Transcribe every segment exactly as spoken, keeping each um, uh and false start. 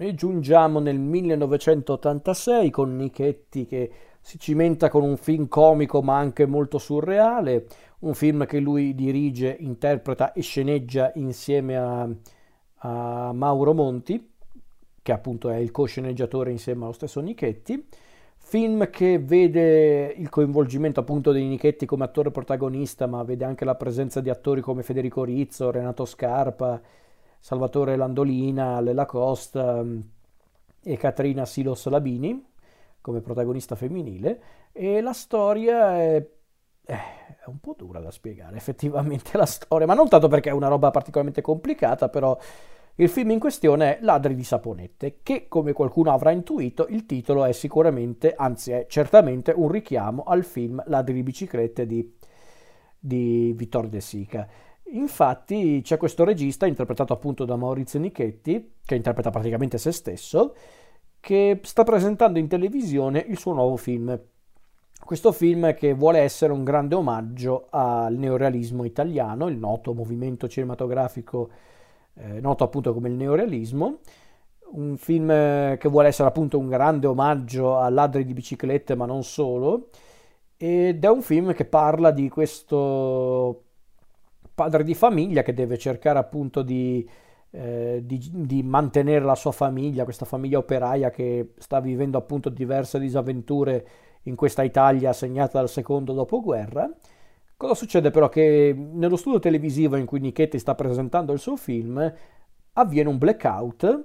E giungiamo nel millenovecentottantasei con Nichetti che si cimenta con un film comico ma anche molto surreale, un film che lui dirige, interpreta e sceneggia insieme a, a Mauro Monti, che appunto è il co-sceneggiatore insieme allo stesso Nichetti, film che vede il coinvolgimento appunto di Nichetti come attore protagonista, ma vede anche la presenza di attori come Federico Rizzo, Renato Scarpa, Salvatore Landolina, Lella Costa e Caterina Silos Labini come protagonista femminile, e la storia è, è un po' dura da spiegare effettivamente la storia, ma non tanto perché è una roba particolarmente complicata, però il film in questione è Ladri di Saponette, che come qualcuno avrà intuito il titolo è sicuramente, anzi è certamente un richiamo al film Ladri di Biciclette di, di Vittorio De Sica. Infatti c'è questo regista, interpretato appunto da Maurizio Nichetti, che interpreta praticamente se stesso, che sta presentando in televisione il suo nuovo film. Questo film che vuole essere un grande omaggio al neorealismo italiano, il noto movimento cinematografico eh, noto appunto come il neorealismo, un film che vuole essere appunto un grande omaggio a Ladri di Biciclette, ma non solo, ed è un film che parla di questo padre di famiglia che deve cercare appunto di, eh, di, di mantenere la sua famiglia, questa famiglia operaia che sta vivendo appunto diverse disavventure in questa Italia segnata dal secondo dopoguerra. Cosa succede però? Che nello studio televisivo in cui Nichetti sta presentando il suo film avviene un blackout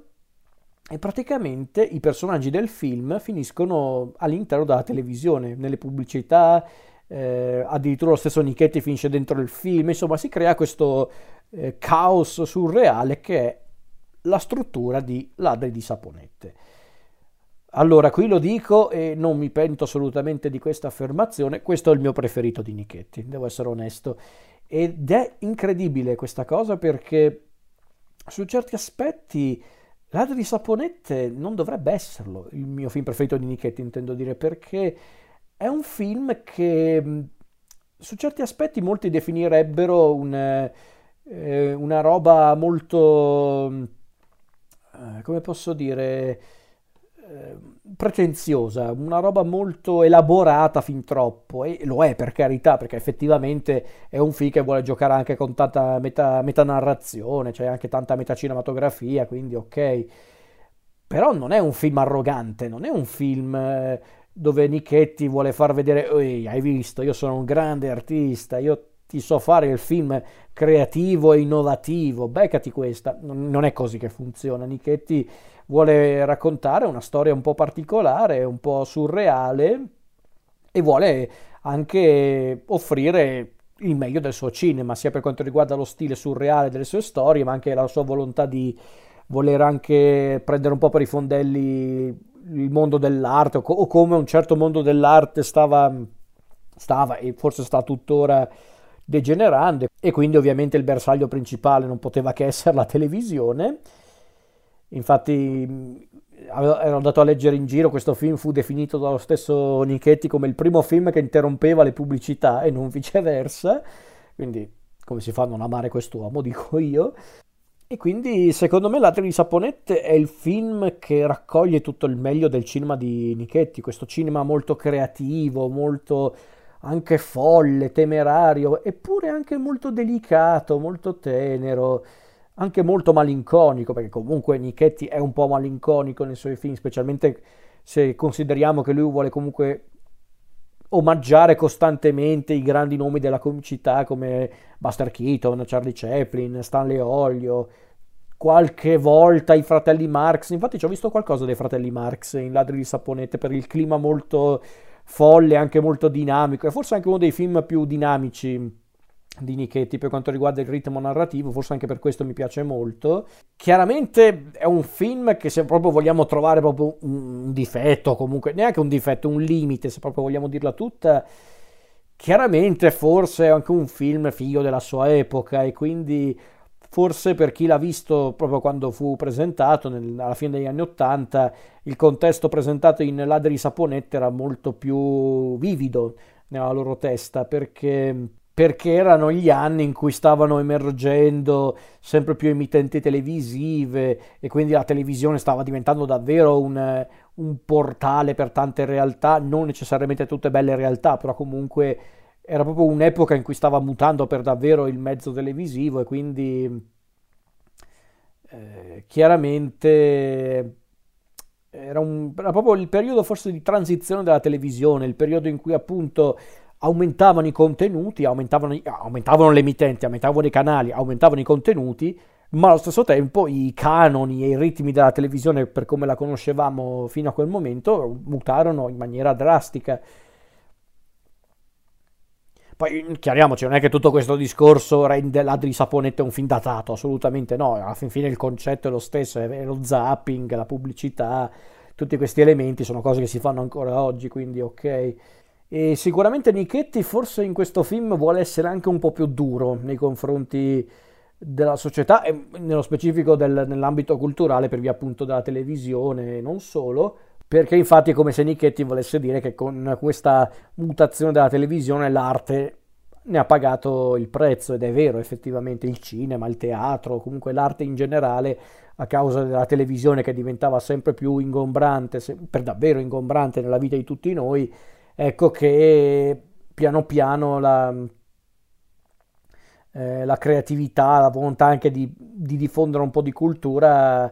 e praticamente i personaggi del film finiscono all'interno della televisione, nelle pubblicità. Eh, addirittura lo stesso Nichetti finisce dentro il film, insomma si crea questo eh, caos surreale che è la struttura di Ladri di Saponette. Allora, qui lo dico e non mi pento assolutamente di questa affermazione, questo è il mio preferito di Nichetti, devo essere onesto, ed è incredibile questa cosa perché su certi aspetti Ladri di Saponette non dovrebbe esserlo il mio film preferito di Nichetti, intendo dire, perché è un film che su certi aspetti molti definirebbero un, eh, una roba molto, eh, come posso dire, eh, pretenziosa, una roba molto elaborata fin troppo, e lo è per carità, perché effettivamente è un film che vuole giocare anche con tanta meta, metanarrazione, cioè anche tanta metacinematografia, quindi ok, però non è un film arrogante, non è un film... Eh, dove Nichetti vuole far vedere, ehi, hai visto, io sono un grande artista, io ti so fare il film creativo e innovativo, beccati questa. Non è così che funziona. Nichetti vuole raccontare una storia un po' particolare, un po' surreale, e vuole anche offrire il meglio del suo cinema, sia per quanto riguarda lo stile surreale delle sue storie, ma anche la sua volontà di voler anche prendere un po' per i fondelli il mondo dell'arte, o come un certo mondo dell'arte stava, stava e forse sta tuttora degenerando, e quindi ovviamente il bersaglio principale non poteva che essere la televisione. Infatti ero andato a leggere in giro, questo film fu definito dallo stesso Nichetti come il primo film che interrompeva le pubblicità e non viceversa, quindi come si fa a non amare quest'uomo, dico io. E quindi secondo me Ladri di Saponette è il film che raccoglie tutto il meglio del cinema di Nichetti, questo cinema molto creativo, molto anche folle, temerario, eppure anche molto delicato, molto tenero, anche molto malinconico, perché comunque Nichetti è un po' malinconico nei suoi film, specialmente se consideriamo che lui vuole comunque omaggiare costantemente i grandi nomi della comicità come Buster Keaton, Charlie Chaplin, Stanley Holloway, qualche volta i fratelli Marx. Infatti ci ho visto qualcosa dei fratelli Marx in Ladri di Saponette per il clima molto folle, anche molto dinamico, e forse anche uno dei film più dinamici di Nichetti per quanto riguarda il ritmo narrativo, forse anche per questo mi piace molto. Chiaramente è un film che, se proprio vogliamo trovare proprio un difetto, comunque neanche un difetto, un limite, se proprio vogliamo dirla tutta, chiaramente forse è anche un film figlio della sua epoca, e quindi forse per chi l'ha visto proprio quando fu presentato nel, alla fine degli anni ottanta, il contesto presentato in Ladri di Saponette era molto più vivido nella loro testa, perché perché erano gli anni in cui stavano emergendo sempre più emittenti televisive e quindi la televisione stava diventando davvero un, un portale per tante realtà, non necessariamente tutte belle realtà, però comunque era proprio un'epoca in cui stava mutando per davvero il mezzo televisivo e quindi eh, chiaramente era, un, era proprio il periodo forse di transizione della televisione, il periodo in cui appunto aumentavano i contenuti, aumentavano, aumentavano le emittenti, aumentavano i canali, aumentavano i contenuti, ma allo stesso tempo i canoni e i ritmi della televisione per come la conoscevamo fino a quel momento mutarono in maniera drastica. Poi chiariamoci, non è che tutto questo discorso rende Ladri di Saponette un film datato, assolutamente no, alla fin fine il concetto è lo stesso, è lo zapping, la pubblicità, tutti questi elementi sono cose che si fanno ancora oggi, quindi ok. E sicuramente Nichetti forse in questo film vuole essere anche un po' più duro nei confronti della società e nello specifico del, nell'ambito culturale per via appunto della televisione e non solo, perché infatti è come se Nichetti volesse dire che con questa mutazione della televisione l'arte ne ha pagato il prezzo, ed è vero effettivamente, il cinema, il teatro, comunque l'arte in generale a causa della televisione che diventava sempre più ingombrante, per davvero ingombrante nella vita di tutti noi. Ecco che piano piano la, eh, la creatività, la volontà anche di, di diffondere un po' di cultura,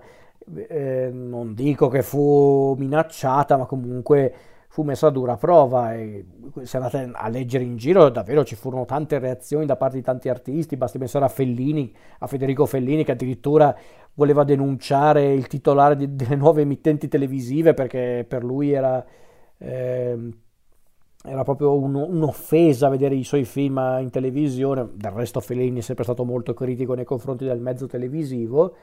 eh, non dico che fu minacciata, ma comunque fu messa a dura prova. E se andate a leggere in giro, davvero ci furono tante reazioni da parte di tanti artisti, basti pensare a Fellini, a Federico Fellini, che addirittura voleva denunciare il titolare di, delle nuove emittenti televisive perché per lui era... Eh, era proprio un, un'offesa vedere i suoi film in televisione. Del resto Fellini è sempre stato molto critico nei confronti del mezzo televisivo,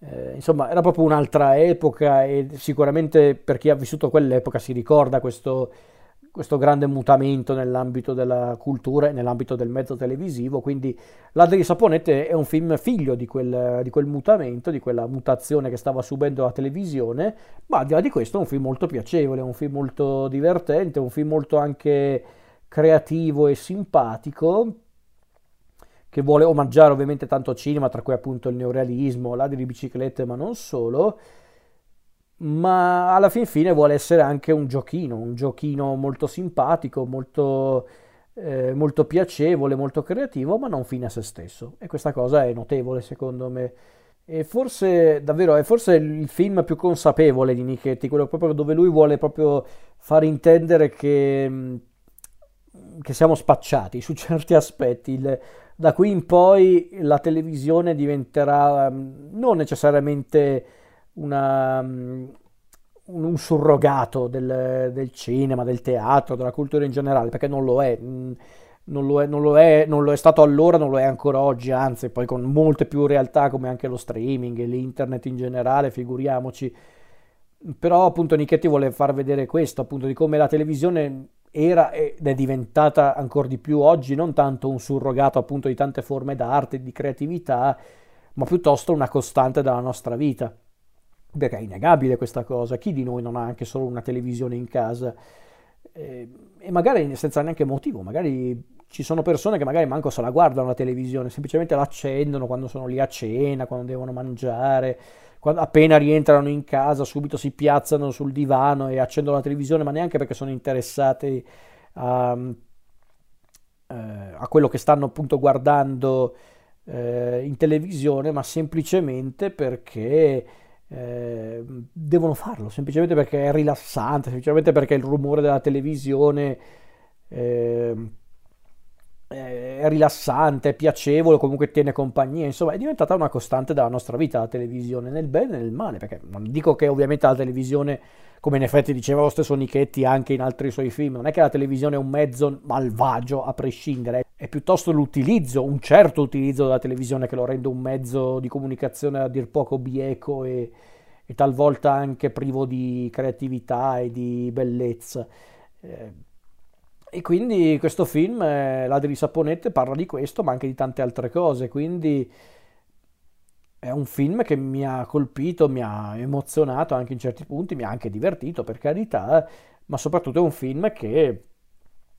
eh, insomma era proprio un'altra epoca e sicuramente per chi ha vissuto quell'epoca si ricorda questo, questo grande mutamento nell'ambito della cultura e nell'ambito del mezzo televisivo. Quindi Ladri di Saponette è un film figlio di quel, di quel mutamento, di quella mutazione che stava subendo la televisione, ma al di là di questo è un film molto piacevole, è un film molto divertente, è un film molto anche creativo e simpatico, che vuole omaggiare ovviamente tanto cinema, tra cui appunto il neorealismo, Ladri di Biciclette, ma non solo. Ma alla fin fine vuole essere anche un giochino, un giochino molto simpatico, molto, eh, molto piacevole, molto creativo, ma non fine a se stesso. E questa cosa è notevole secondo me. E forse, davvero, è forse il film più consapevole di Nichetti, quello proprio dove lui vuole proprio far intendere che, che siamo spacciati su certi aspetti. Il, da qui in poi la televisione diventerà non necessariamente... Una, um, un surrogato del, del cinema, del teatro, della cultura in generale, perché non lo è, non lo è, non lo è, non lo è stato allora, non lo è ancora oggi, anzi poi con molte più realtà come anche lo streaming e l'internet in generale, figuriamoci. Però appunto Nichetti vuole far vedere questo, appunto, di come la televisione era ed è diventata ancora di più oggi non tanto un surrogato appunto di tante forme d'arte, di creatività, ma piuttosto una costante della nostra vita. Perché è innegabile questa cosa, chi di noi non ha anche solo una televisione in casa? Eh, e magari senza neanche motivo, magari ci sono persone che magari manco se la guardano la televisione, semplicemente la accendono quando sono lì a cena, quando devono mangiare, quando, appena rientrano in casa subito si piazzano sul divano e accendono la televisione, ma neanche perché sono interessati a, a quello che stanno appunto guardando eh, in televisione, ma semplicemente perché... Eh, devono farlo, semplicemente perché è rilassante, semplicemente perché il rumore della televisione eh, è rilassante, è piacevole, comunque tiene compagnia, insomma è diventata una costante della nostra vita la televisione, nel bene e nel male, perché non dico che ovviamente la televisione, come in effetti diceva lo stesso Nichetti anche in altri suoi film, non è che la televisione è un mezzo malvagio a prescindere, è piuttosto l'utilizzo, un certo utilizzo della televisione che lo rende un mezzo di comunicazione a dir poco bieco e, e talvolta anche privo di creatività e di bellezza. Eh, e quindi questo film, eh, Ladri di Saponette, parla di questo ma anche di tante altre cose, quindi è un film che mi ha colpito, mi ha emozionato anche in certi punti, mi ha anche divertito per carità, ma soprattutto è un film che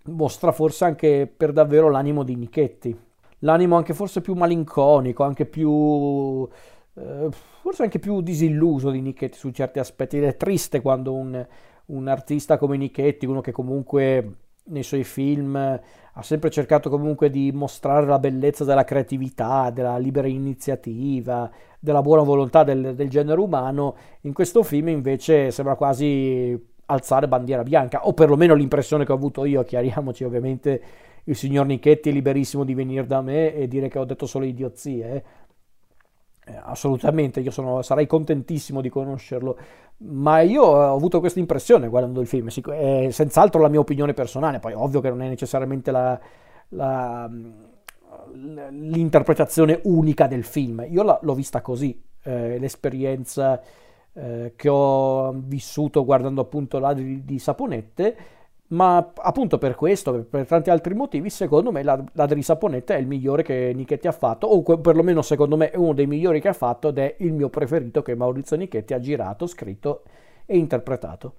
mostra forse anche per davvero l'animo di Nichetti, l'animo anche forse più malinconico, anche più eh, forse anche più disilluso di Nichetti su certi aspetti. Ed è triste quando un, un artista come Nichetti, uno che comunque nei suoi film ha sempre cercato comunque di mostrare la bellezza della creatività, della libera iniziativa, della buona volontà del, del genere umano, in questo film invece sembra quasi alzare bandiera bianca, o perlomeno l'impressione che ho avuto io. Chiariamoci, ovviamente il signor Nichetti è liberissimo di venire da me e dire che ho detto solo idiozie, eh, assolutamente, io sono, sarei contentissimo di conoscerlo, ma io ho avuto questa impressione guardando il film. È senz'altro la mia opinione personale, poi ovvio che non è necessariamente la, la, l'interpretazione unica del film, io la, l'ho vista così, eh, l'esperienza che ho vissuto guardando appunto Ladri di Saponette, ma appunto per questo, per tanti altri motivi, secondo me Ladri di Saponette è il migliore che Nichetti ha fatto, o perlomeno secondo me è uno dei migliori che ha fatto, ed è il mio preferito che Maurizio Nichetti ha girato, scritto e interpretato.